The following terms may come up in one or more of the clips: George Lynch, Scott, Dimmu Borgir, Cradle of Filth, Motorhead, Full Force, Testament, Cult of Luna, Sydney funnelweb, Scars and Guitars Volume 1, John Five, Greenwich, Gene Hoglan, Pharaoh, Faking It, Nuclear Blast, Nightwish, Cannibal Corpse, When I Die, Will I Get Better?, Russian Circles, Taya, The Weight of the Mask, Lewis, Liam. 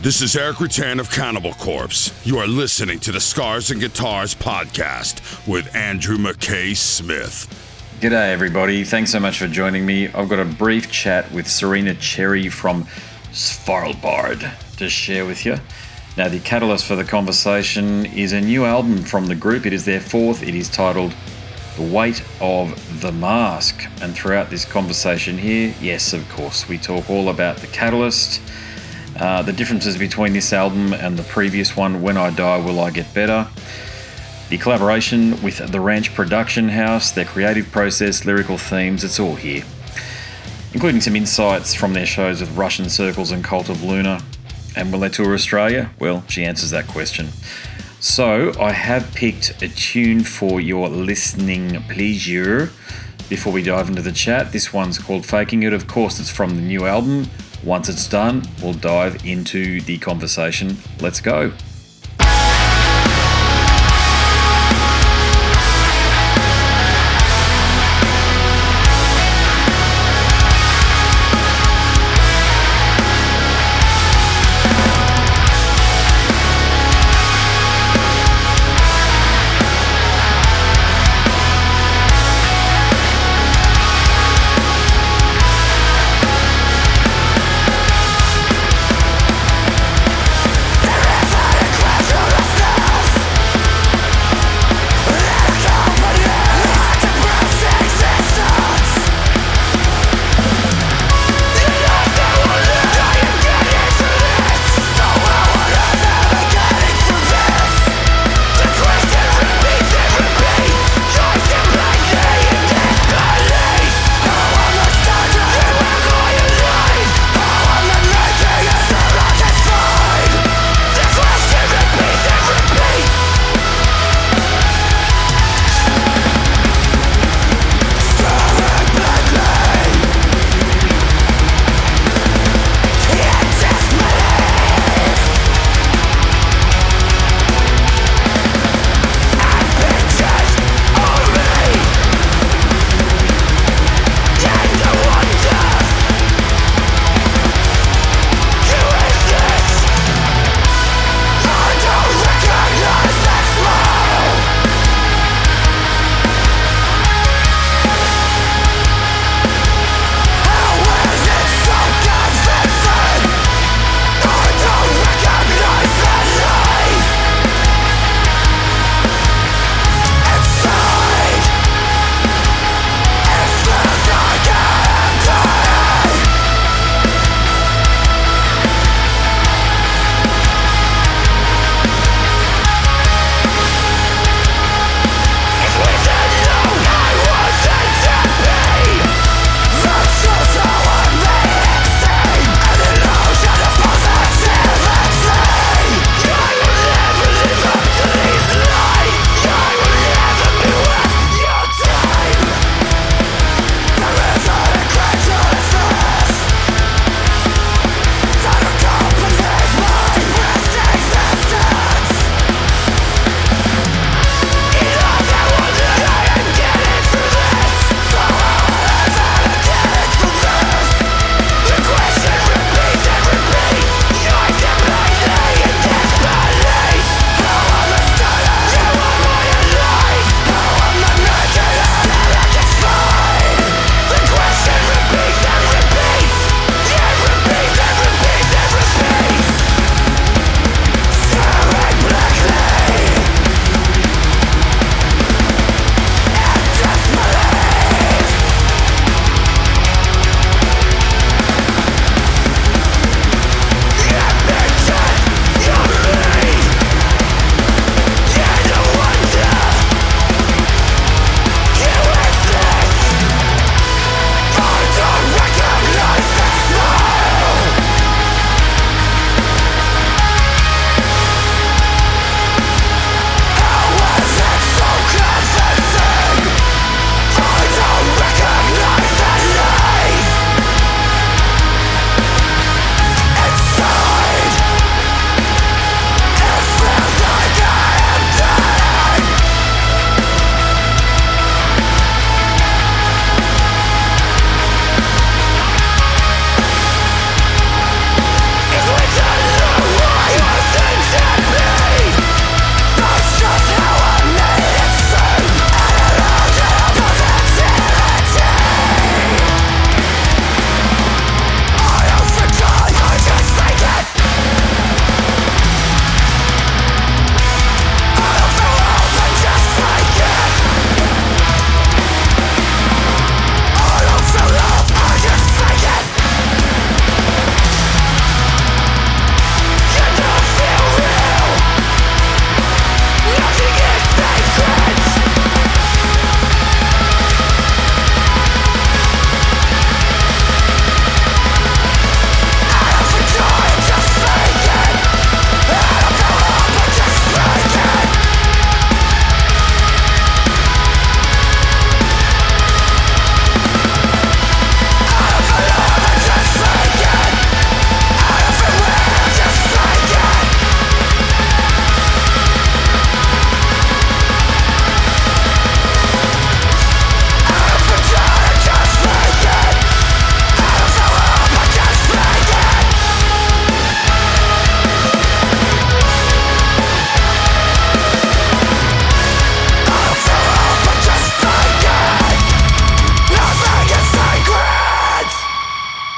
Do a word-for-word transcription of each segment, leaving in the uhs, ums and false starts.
This is Eric Rutan of Cannibal Corpse. You are listening to the Scars and Guitars podcast with Andrew McKay-Smith. G'day, everybody. Thanks so much for joining me. I've got a brief chat with Serena Cherry from Svalbard to share with you. Now, the catalyst for the conversation is a new album from the group. It is their fourth. It is titled The Weight of the Mask. And throughout this conversation here, yes, of course, we talk all about the catalyst, Uh, the differences between this album and the previous one, When I Die, Will I Get Better? The collaboration with The Ranch Production House, their creative process, lyrical themes, it's all here. Including some insights from their shows with Russian Circles and Cult of Luna. And will they tour Australia? Well, she answers that question. So, I have picked a tune for your listening pleasure. Before we dive into the chat, this one's called Faking It. Of course, it's from the new album. Once it's done, we'll dive into the conversation. Let's go. There is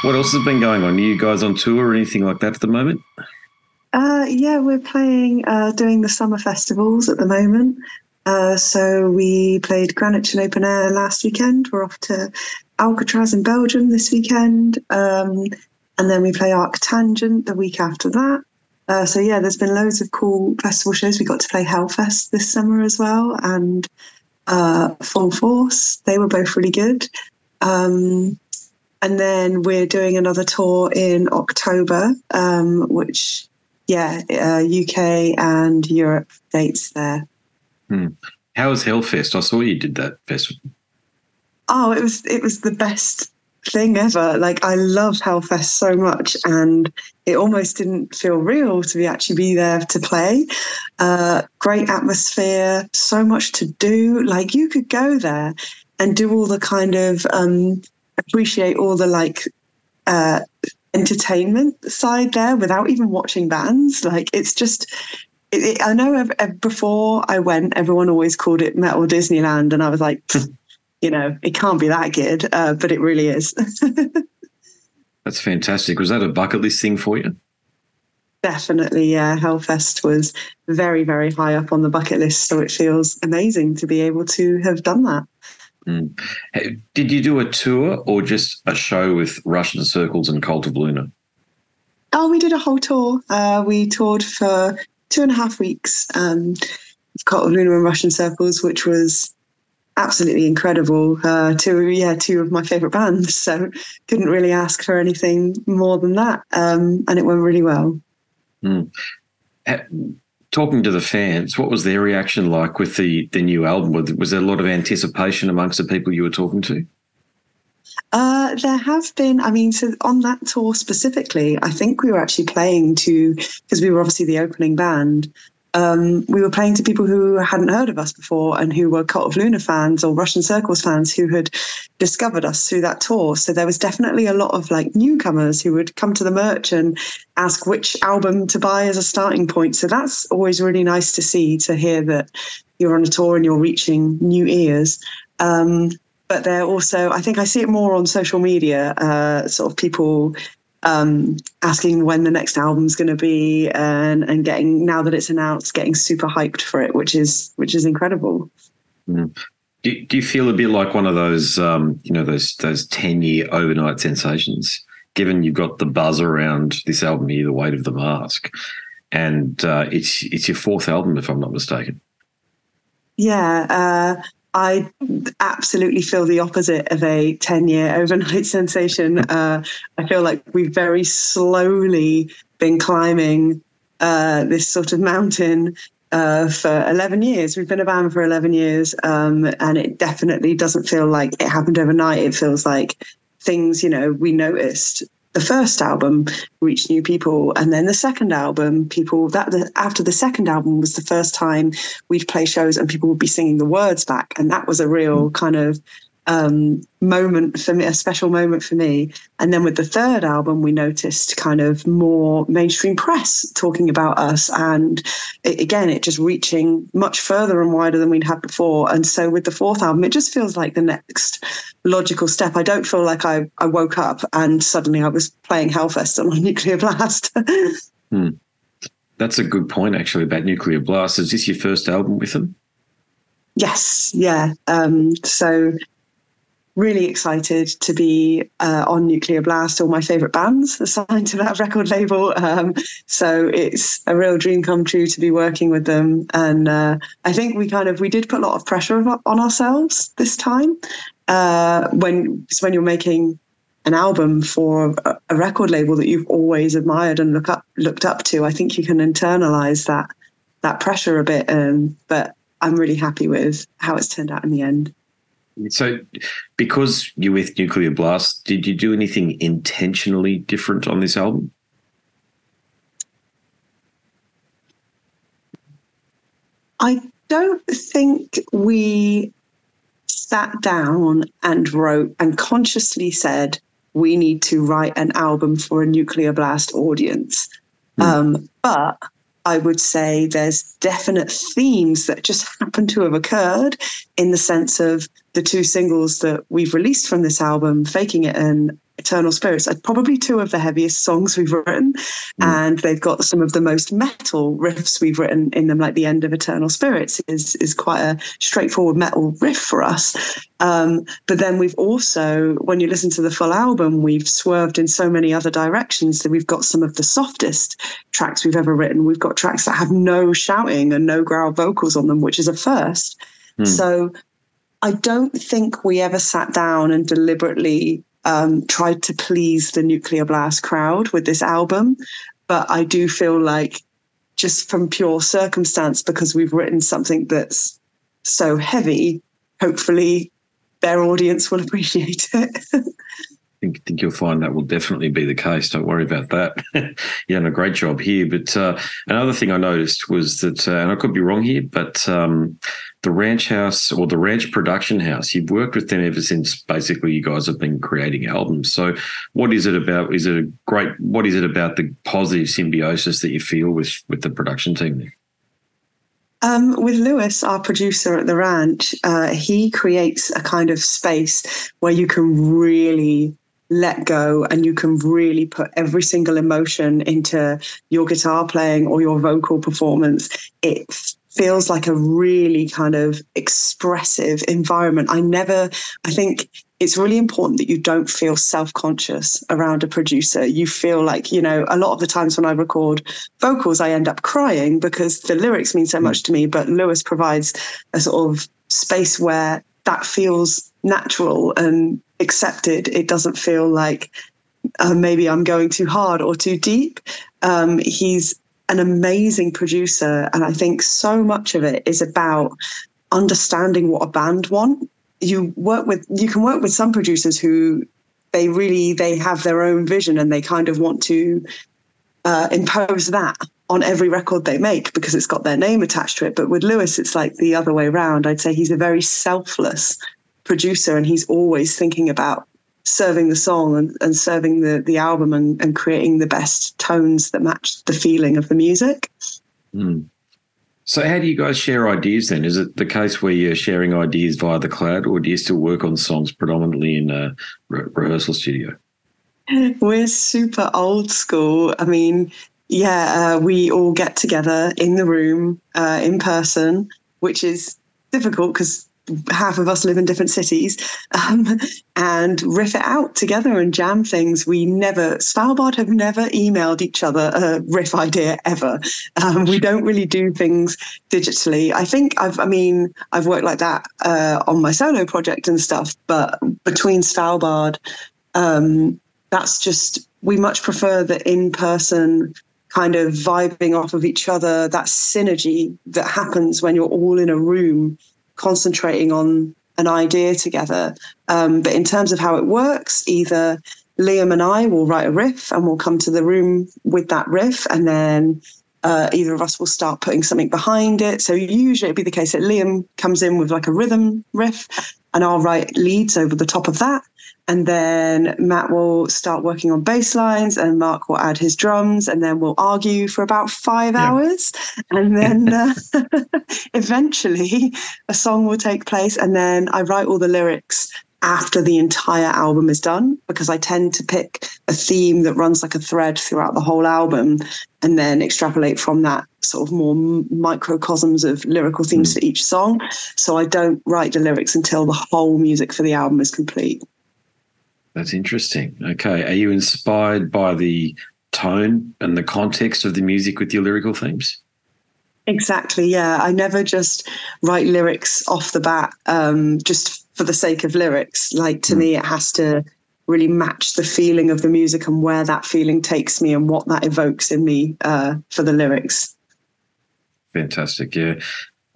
What else has been going on? Are you guys on tour or anything like that at the moment? Uh, yeah, we're playing, uh, doing the summer festivals at the moment. Uh, so we played Greenwich and Open Air last weekend. We're off to Alcatraz in Belgium this weekend. Um, and then we play Arc Tangent the week after that. Uh, so, yeah, there's been loads of cool festival shows. We got to play Hellfest this summer as well, and uh, Full Force. They were both really good. Um, and then we're doing another tour in October, um, which... Yeah, uh, U K and Europe dates there. Hmm. How was Hellfest? I saw you did that festival. Oh, it was it was the best thing ever. Like, I love Hellfest so much, and it almost didn't feel real to be actually be there to play. Uh, great atmosphere, so much to do. Like, you could go there and do all the kind of um, appreciate all the like. Uh, entertainment side there without even watching bands. Like, it's just it, it, I know I've, I've, before I went, everyone always called it Metal Disneyland, and I was like, you know, it can't be that good, uh, but it really is. That's fantastic. Was that a bucket list thing for you? Definitely, yeah. Hellfest was very, very high up on the bucket list, so it feels amazing to be able to have done that. Mm. Hey, did you do a tour or just a show with Russian Circles and Cult of Luna? Oh, we did a whole tour. Uh, we toured for two and a half weeks um, with Cult of Luna and Russian Circles, which was absolutely incredible. Uh, two, yeah, two of my favourite bands, so couldn't really ask for anything more than that, um, and it went really well. Mm. Hey, talking to the fans, what was their reaction like with the, the new album? Was there a lot of anticipation amongst the people you were talking to? Uh, there have been. I mean, so on that tour specifically, I think we were actually playing to, because we were obviously the opening band, um, we were playing to people who hadn't heard of us before and who were Cult of Luna fans or Russian Circles fans who had discovered us through that tour. So there was definitely a lot of like newcomers who would come to the merch and ask which album to buy as a starting point. So that's always really nice to see, to hear that you're on a tour and you're reaching new ears. Um, but they're also, I think I see it more on social media, uh, sort of people Um, asking when the next album's going to be, and and getting, now that it's announced, getting super hyped for it, which is which is incredible. Mm. Do, do you feel a bit like one of those, um, you know, those those ten-year overnight sensations? Given you've got the buzz around this album here, The Weight of the Mask, and uh, it's it's your fourth album, if I'm not mistaken. Yeah. Uh, I absolutely feel the opposite of a ten-year overnight sensation. Uh, I feel like we've very slowly been climbing uh, this sort of mountain uh, for eleven years. We've been a band for eleven years, um, and it definitely doesn't feel like it happened overnight. It feels like things, you know, we noticed the first album reached new people, and then the second album, people that the, after the second album was the first time we'd play shows and people would be singing the words back, and that was a real kind of um, moment for me, a special moment for me. And then with the third album, we noticed kind of more mainstream press talking about us, and it, again, it just reaching much further and wider than we'd had before. And so with the fourth album, it just feels like the next logical step. I don't feel like I, I woke up and suddenly I was playing Hellfest on Nuclear Blast. Hmm. That's a good point, actually, about Nuclear Blast. Is this your first album with them? Yes, yeah. Um, so really excited to be uh, on Nuclear Blast, all my favourite bands assigned to that record label. Um, so it's a real dream come true to be working with them. And uh, I think we kind of, we did put a lot of pressure on ourselves this time. Uh, when when you're making an album for a, a record label that you've always admired and look up, looked up to, I think you can internalize that that pressure a bit. Um, but I'm really happy with how it's turned out in the end. So, because you're with Nuclear Blast, did you do anything intentionally different on this album? I don't think we sat down and wrote and consciously said, we need to write an album for a Nuclear Blast audience. Mm. Um, but I would say there's definite themes that just happen to have occurred, in the sense of the two singles that we've released from this album, Faking It and Eternal Spirits are probably two of the heaviest songs we've written, mm. and they've got some of the most metal riffs we've written in them. Like the end of Eternal Spirits is is quite a straightforward metal riff for us. Um, but then we've also, when you listen to the full album, we've swerved in so many other directions that we've got some of the softest tracks we've ever written. We've got tracks that have no shouting and no growl vocals on them, which is a first. Mm. So I don't think we ever sat down and deliberately um, tried to please the Nuclear Blast crowd with this album. But I do feel like just from pure circumstance, because we've written something that's so heavy, hopefully their audience will appreciate it. I think, think you'll find that will definitely be the case. Don't worry about that. Yeah, no, great job here. But uh, another thing I noticed was that, uh, and I could be wrong here, but um, the Ranch House or the Ranch Production House, you've worked with them ever since basically you guys have been creating albums. So what is it about? Is it a great, what is it about the positive symbiosis that you feel with, with the production team there? Um, with Lewis, our producer at the ranch, uh, he creates a kind of space where you can really let go and you can really put every single emotion into your guitar playing or your vocal performance. It feels like a really kind of expressive environment. I never, I think it's really important that you don't feel self-conscious around a producer. You feel like, you know, a lot of the times when I record vocals, I end up crying because the lyrics mean so much to me, but Lewis provides a sort of space where that feels natural and accepted. It doesn't feel like uh, maybe I'm going too hard or too deep. Um, he's an amazing producer. And I think so much of it is about understanding what a band wants. You work with, you can work with some producers who they really, they have their own vision and they kind of want to uh, impose that on every record they make because it's got their name attached to it. But with Lewis, it's like the other way around. I'd say he's a very selfless producer and he's always thinking about serving the song and, and serving the, the album and, and creating the best tones that match the feeling of the music. Mm. So how do you guys share ideas then? Is it the case where you're sharing ideas via the cloud, or do you still work on songs predominantly in a re- rehearsal studio? We're super old school. I mean, yeah, uh, we all get together in the room uh, in person, which is difficult because half of us live in different cities, um, and riff it out together and jam things. We never, Svalbard have never emailed each other a riff idea ever. Um, we don't really do things digitally. I think I've, I mean, I've worked like that uh, on my solo project and stuff, but between Svalbard, um, that's just, we much prefer the in-person kind of vibing off of each other, that synergy that happens when you're all in a room concentrating on an idea together. Um, but in terms of how it works, either Liam and I will write a riff and we'll come to the room with that riff, and then uh, either of us will start putting something behind it. So usually it'd be the case that Liam comes in with like a rhythm riff and I'll write leads over the top of that. And then Matt will start working on bass lines and Mark will add his drums, and then we'll argue for about five yeah. hours. And then uh, eventually a song will take place. And then I write all the lyrics after the entire album is done, because I tend to pick a theme that runs like a thread throughout the whole album and then extrapolate from that sort of more microcosms of lyrical themes mm. for each song. So I don't write the lyrics until the whole music for the album is complete. That's interesting. Okay. Are you inspired by the tone and the context of the music with your lyrical themes? Exactly, yeah. I never just write lyrics off the bat um, just for the sake of lyrics. Like, to mm. me, it has to really match the feeling of the music and where that feeling takes me and what that evokes in me uh, for the lyrics. Fantastic, yeah.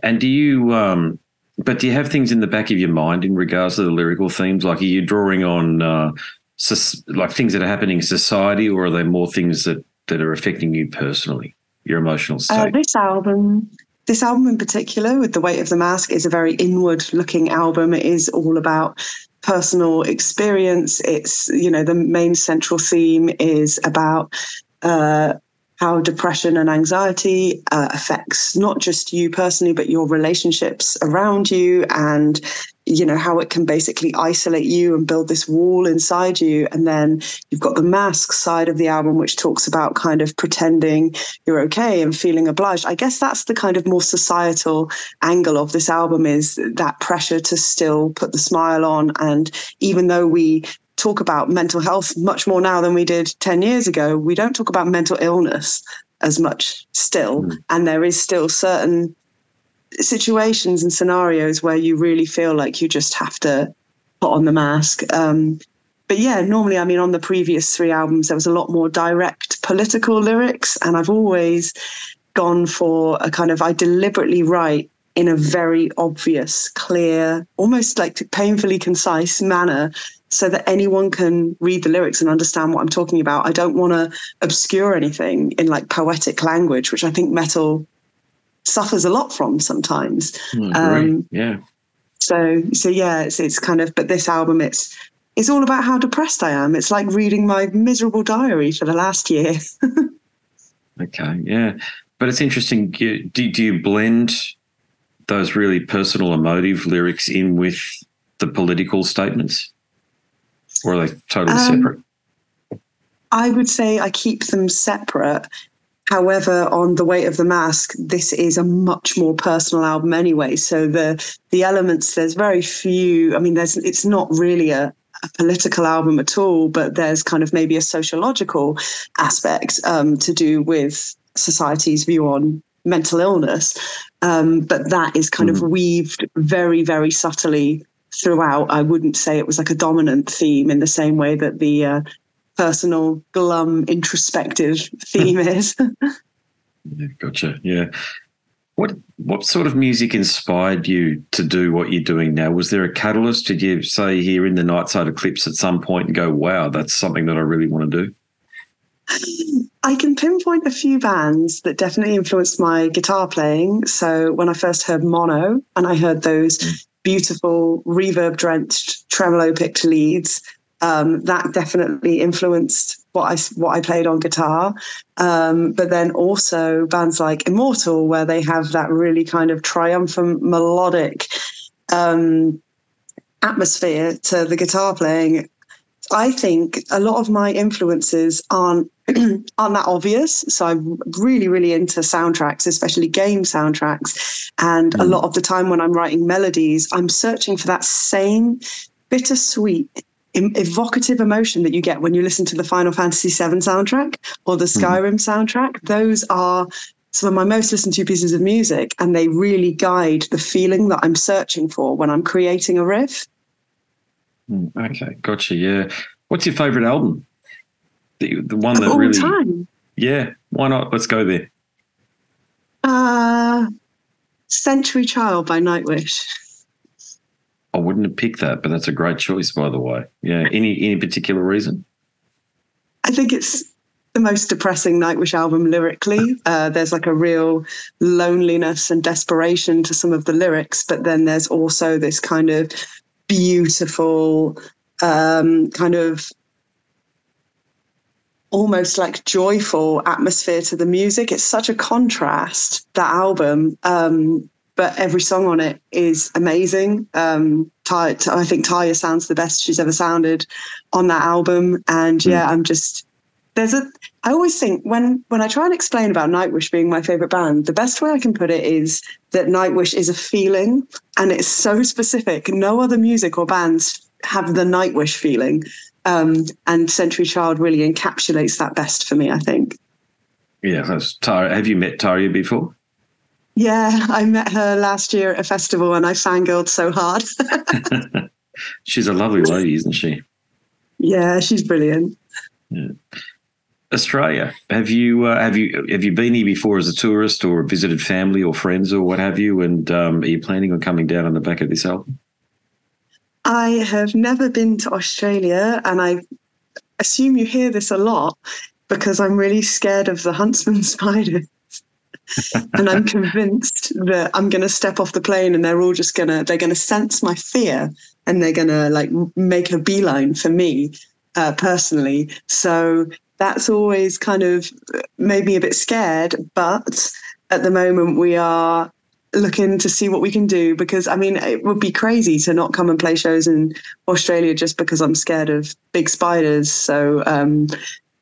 And do you... Um, But do you have things in the back of your mind in regards to the lyrical themes? Like, are you drawing on uh, like things that are happening in society, or are they more things that, that are affecting you personally, your emotional state? Uh, this album, this album in particular, with The Weight of the Mask, is a very inward-looking album. It is all about personal experience. It's, you know, the main central theme is about uh how depression and anxiety uh, affects not just you personally, but your relationships around you and you know, how it can basically isolate you and build this wall inside you. And then you've got the mask side of the album, which talks about kind of pretending you're okay and feeling obliged. I guess that's the kind of more societal angle of this album, is that pressure to still put the smile on. And even though we talk about mental health much more now than we did ten years ago, we don't talk about mental illness as much still. Mm. And there is still certain situations and scenarios where you really feel like you just have to put on the mask. Um, but yeah, normally, I mean, on the previous three albums, there was a lot more direct political lyrics. And I've always gone for a kind of, I deliberately write in a very obvious, clear, almost like painfully concise manner, so that anyone can read the lyrics and understand what I'm talking about. I don't want to obscure anything in like poetic language, which I think metal suffers a lot from sometimes. Mm, um, yeah. So, so yeah, it's it's kind of, but this album, it's it's all about how depressed I am. It's like reading my miserable diary for the last year. Okay, yeah, but it's interesting. Do do you blend those really personal, emotive lyrics in with the political statements, or are they totally um, separate? I would say I keep them separate. However, on The Weight of the Mask, this is a much more personal album anyway. So the the elements, there's very few. I mean, there's it's not really a, a political album at all, but there's kind of maybe a sociological aspect um, to do with society's view on mental illness. Um, but that is kind mm-hmm. of weaved very, very subtly throughout. I wouldn't say it was like a dominant theme in the same way that the uh, personal, glum, introspective theme is. Yeah, gotcha. Yeah. What what sort of music inspired you to do what you're doing now? Was there a catalyst? Did you say here in the Nightside Eclipse at some point and go, wow, that's something that I really want to do? I can pinpoint a few bands that definitely influenced my guitar playing. So when I first heard Mono, and I heard those mm. beautiful reverb-drenched tremolo-picked leads, Um, that definitely influenced what I, what I played on guitar. Um, but then also bands like Immortal, where they have that really kind of triumphant melodic um, atmosphere to the guitar playing. I think a lot of my influences aren't, aren't that obvious. So I'm really, really into soundtracks, especially game soundtracks. And mm. a lot of the time when I'm writing melodies, I'm searching for that same bittersweet, evocative emotion that you get when you listen to the Final Fantasy seven soundtrack or the Skyrim mm. soundtrack. Those are some of my most listened to pieces of music, and they really guide the feeling that I'm searching for when I'm creating a riff. Okay, gotcha, yeah. What's your favourite album? The, the one that all really... All time? Yeah, why not? Let's go there. Uh, Century Child by Nightwish. I wouldn't have picked that, but that's a great choice, by the way. Yeah, any any particular reason? I think it's the most depressing Nightwish album lyrically. Uh, there's like a real loneliness and desperation to some of the lyrics, but then there's also this kind of beautiful um, kind of almost like joyful atmosphere to the music. It's such a contrast, that album. Um But every song on it is amazing. Um, Ty, I think Taya sounds the best she's ever sounded on that album. And yeah, mm. I'm just, there's a, I always think when, when I try and explain about Nightwish being my favorite band, the best way I can put it is that Nightwish is a feeling, and it's so specific. No other music or bands have the Nightwish feeling. Um, and Century Child really encapsulates that best for me, I think. Yeah. Tara, have you met Tara before? Yeah, I met her last year at a festival and I fangirled so hard. She's a lovely lady, isn't she? Yeah, she's brilliant. Yeah. Australia, have you uh, have you have you been here before as a tourist or visited family or friends or what have you? And um, are you planning on coming down on the back of this album? I have never been to Australia, and I assume you hear this a lot because I'm really scared of the huntsman spider. And I'm convinced that I'm going to step off the plane and they're all just going to, they're going to sense my fear and they're going to like make a beeline for me uh, personally. So that's always kind of made me a bit scared. But at the moment we are looking to see what we can do, because I mean, it would be crazy to not come and play shows in Australia just because I'm scared of big spiders. So um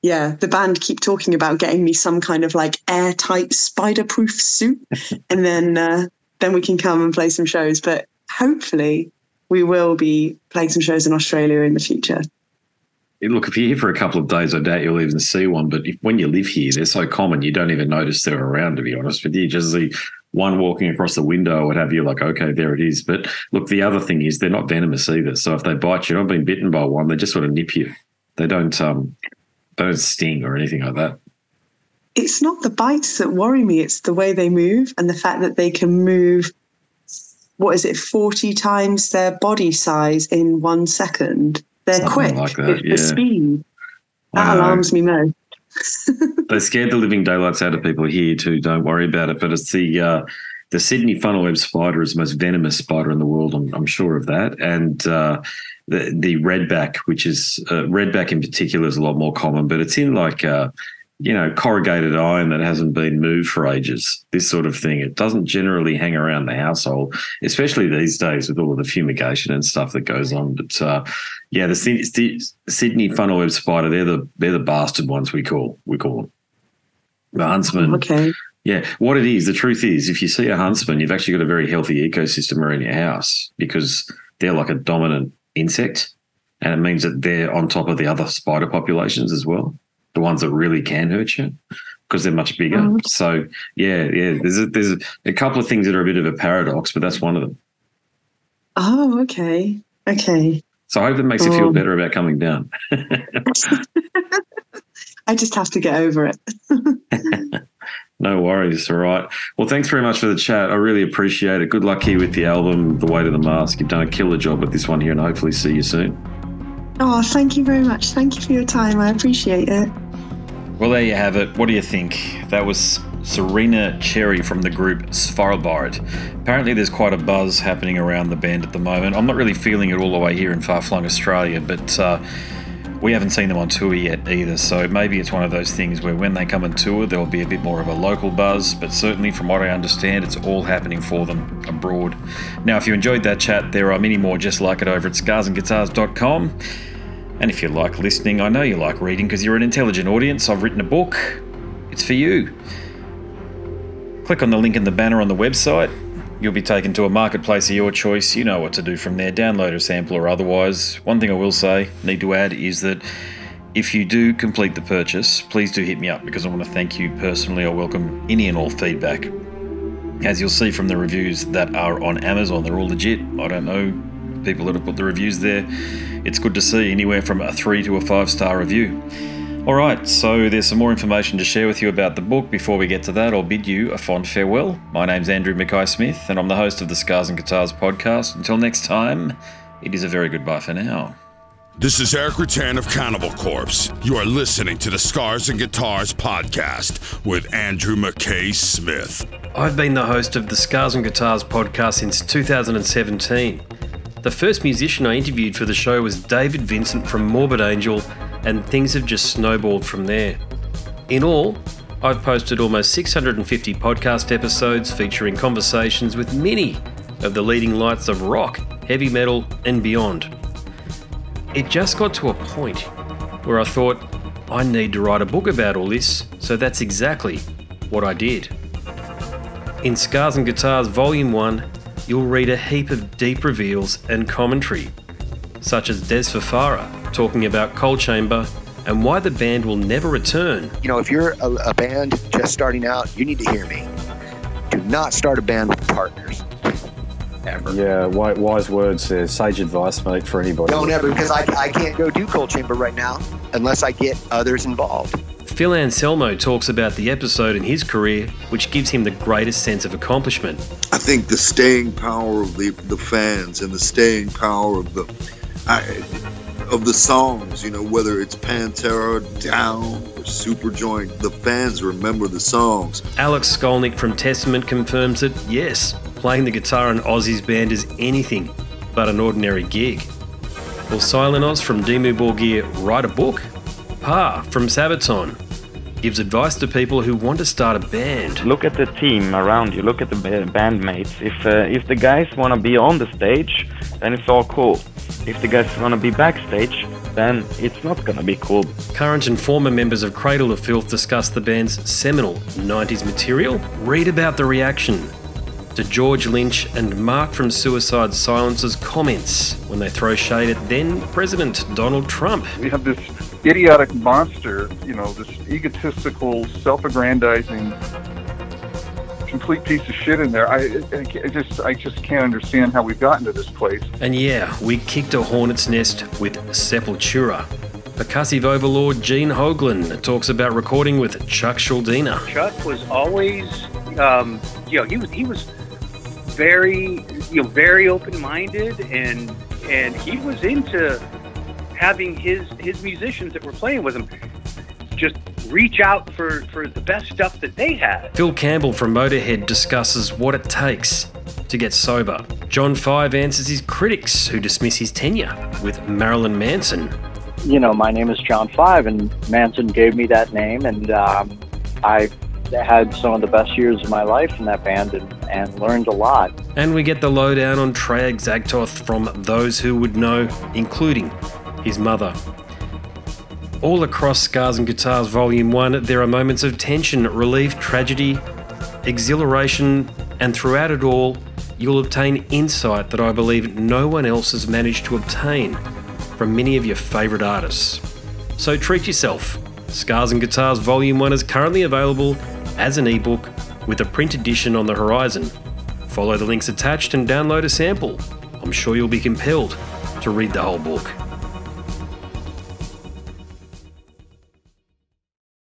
yeah, the band keep talking about getting me some kind of like airtight spider-proof suit, and then uh, then we can come and play some shows. But hopefully we will be playing some shows in Australia in the future. Look, if you're here for a couple of days, I doubt you'll even see one. But if, when you live here, they're so common, you don't even notice they're around, to be honest with you. Just the one walking across the window would have you like, okay, there it is. But look, the other thing is they're not venomous either. So if they bite you, I've been bitten by one, they just sort of nip you. They don't, um, they don't sting or anything like that. It's not the bites that worry me. It's the way they move and the fact that they can move, what is it, forty times their body size in one second. They're Something quick. Like that, it's yeah. The speed. That alarms me most. They scared the living daylights out of people here too. Don't worry about it. But it's the uh, the Sydney funnelweb spider is the most venomous spider in the world. I'm, I'm sure of that. And uh, the the redback, which is uh, redback in particular, is a lot more common. But it's in like uh, you know corrugated iron that hasn't been moved for ages. This sort of thing. It doesn't generally hang around the household, especially these days with all of the fumigation and stuff that goes on. But uh, Yeah, the Sydney funnelweb spider, they're the they're the bastard ones we call we call them. The huntsman. Okay. Yeah, what it is, the truth is, if you see a huntsman, you've actually got a very healthy ecosystem around your house because they're like a dominant insect, and it means that they're on top of the other spider populations as well, the ones that really can hurt you because they're much bigger. Oh. So, yeah, yeah, there's a, there's a couple of things that are a bit of a paradox, but that's one of them. Oh, okay, okay. So I hope that makes oh. you feel better about coming down. I just have to get over it. No worries. All right. Well, thanks very much for the chat. I really appreciate it. Good luck here with the album, The Weight of the Mask. You've done a killer job with this one here, and hopefully see you soon. Oh, thank you very much. Thank you for your time. I appreciate it. Well, there you have it. What do you think? That was Serena Cherry from the group Svalbard. Apparently there's quite a buzz happening around the band at the moment. I'm not really feeling it all the way here in far-flung Australia, but uh, we haven't seen them on tour yet either, so maybe it's one of those things where when they come on tour there'll be a bit more of a local buzz, but certainly from what I understand it's all happening for them abroad. Now, if you enjoyed that chat, there are many more just like it over at scars and guitars dot com, and if you like listening, I know you like reading because you're an intelligent audience. I've written a book. It's for you. Click on the link in the banner on the website. You'll be taken to a marketplace of your choice. You know what to do from there. Download a sample or otherwise. One thing I will say, need to add, is that if you do complete the purchase, please do hit me up because I want to thank you personally. I welcome any and all feedback. As you'll see from the reviews that are on Amazon, they're all legit. I don't know people that have put the reviews there. It's good to see anywhere from a three to a five star review. Alright, so there's some more information to share with you about the book. Before we get to that, I'll bid you a fond farewell. My name's Andrew McKay-Smith, and I'm the host of the Scars and Guitars podcast. Until next time, it is a very goodbye for now. This is Eric Rutan of Cannibal Corpse. You are listening to the Scars and Guitars podcast with Andrew McKay-Smith. I've been the host of the Scars and Guitars podcast since two thousand seventeen. The first musician I interviewed for the show was David Vincent from Morbid Angel, and things have just snowballed from there. In all, I've posted almost six hundred fifty podcast episodes featuring conversations with many of the leading lights of rock, heavy metal, and beyond. It just got to a point where I thought, I need to write a book about all this, so that's exactly what I did. In Scars and Guitars Volume one, you'll read a heap of deep reveals and commentary, such as Des Fafara talking about Cold Chamber and why the band will never return. You know, if you're a, a band just starting out, you need to hear me. Do not start a band with partners, ever. Yeah, wise words there. Sage advice, mate, for anybody. Don't ever, because I, I can't go do Cold Chamber right now unless I get others involved. Phil Anselmo talks about the episode in his career, which gives him the greatest sense of accomplishment. I think the staying power of the, the fans and the staying power of the I, of the songs, you know, whether it's Pantera, Down, or Superjoint, the fans remember the songs. Alex Skolnick from Testament confirms that, yes, playing the guitar in Ozzy's band is anything but an ordinary gig. Will Silenos from Dimmu Borgir write a book? Pa from Sabaton. gives advice to people who want to start a band. Look at the team around you, look at the bandmates. If uh, if the guys want to be on the stage, then it's all cool. If the guys want to be backstage, then it's not going to be cool. Current and former members of Cradle of Filth discuss the band's seminal nineties material. Read about the reaction to George Lynch and Mark from Suicide Silence's comments when they throw shade at then-President Donald Trump. We have this idiotic monster, you know, this egotistical, self-aggrandizing, complete piece of shit in there. I, I, I just I just can't understand how we've gotten to this place. And yeah, we kicked a hornet's nest with Sepultura. Percussive overlord Gene Hoglan talks about recording with Chuck Schuldiner. Chuck was always, um, you know, he was he was very, you know, very open-minded, and and he was into having his his musicians that were playing with him just reach out for, for the best stuff that they had. Phil Campbell from Motorhead discusses what it takes to get sober. John Five answers his critics who dismiss his tenure with Marilyn Manson. You know, my name is John Five, and Manson gave me that name, and um, I had some of the best years of my life in that band and, and learned a lot. And we get the lowdown on Trey Exagtoth from those who would know, including his mother. All across Scars and Guitars Volume one, there are moments of tension, relief, tragedy, exhilaration, and throughout it all, you'll obtain insight that I believe no one else has managed to obtain from many of your favourite artists. So treat yourself. Scars and Guitars Volume one is currently available as an ebook with a print edition on the horizon. Follow the links attached and download a sample. I'm sure you'll be compelled to read the whole book.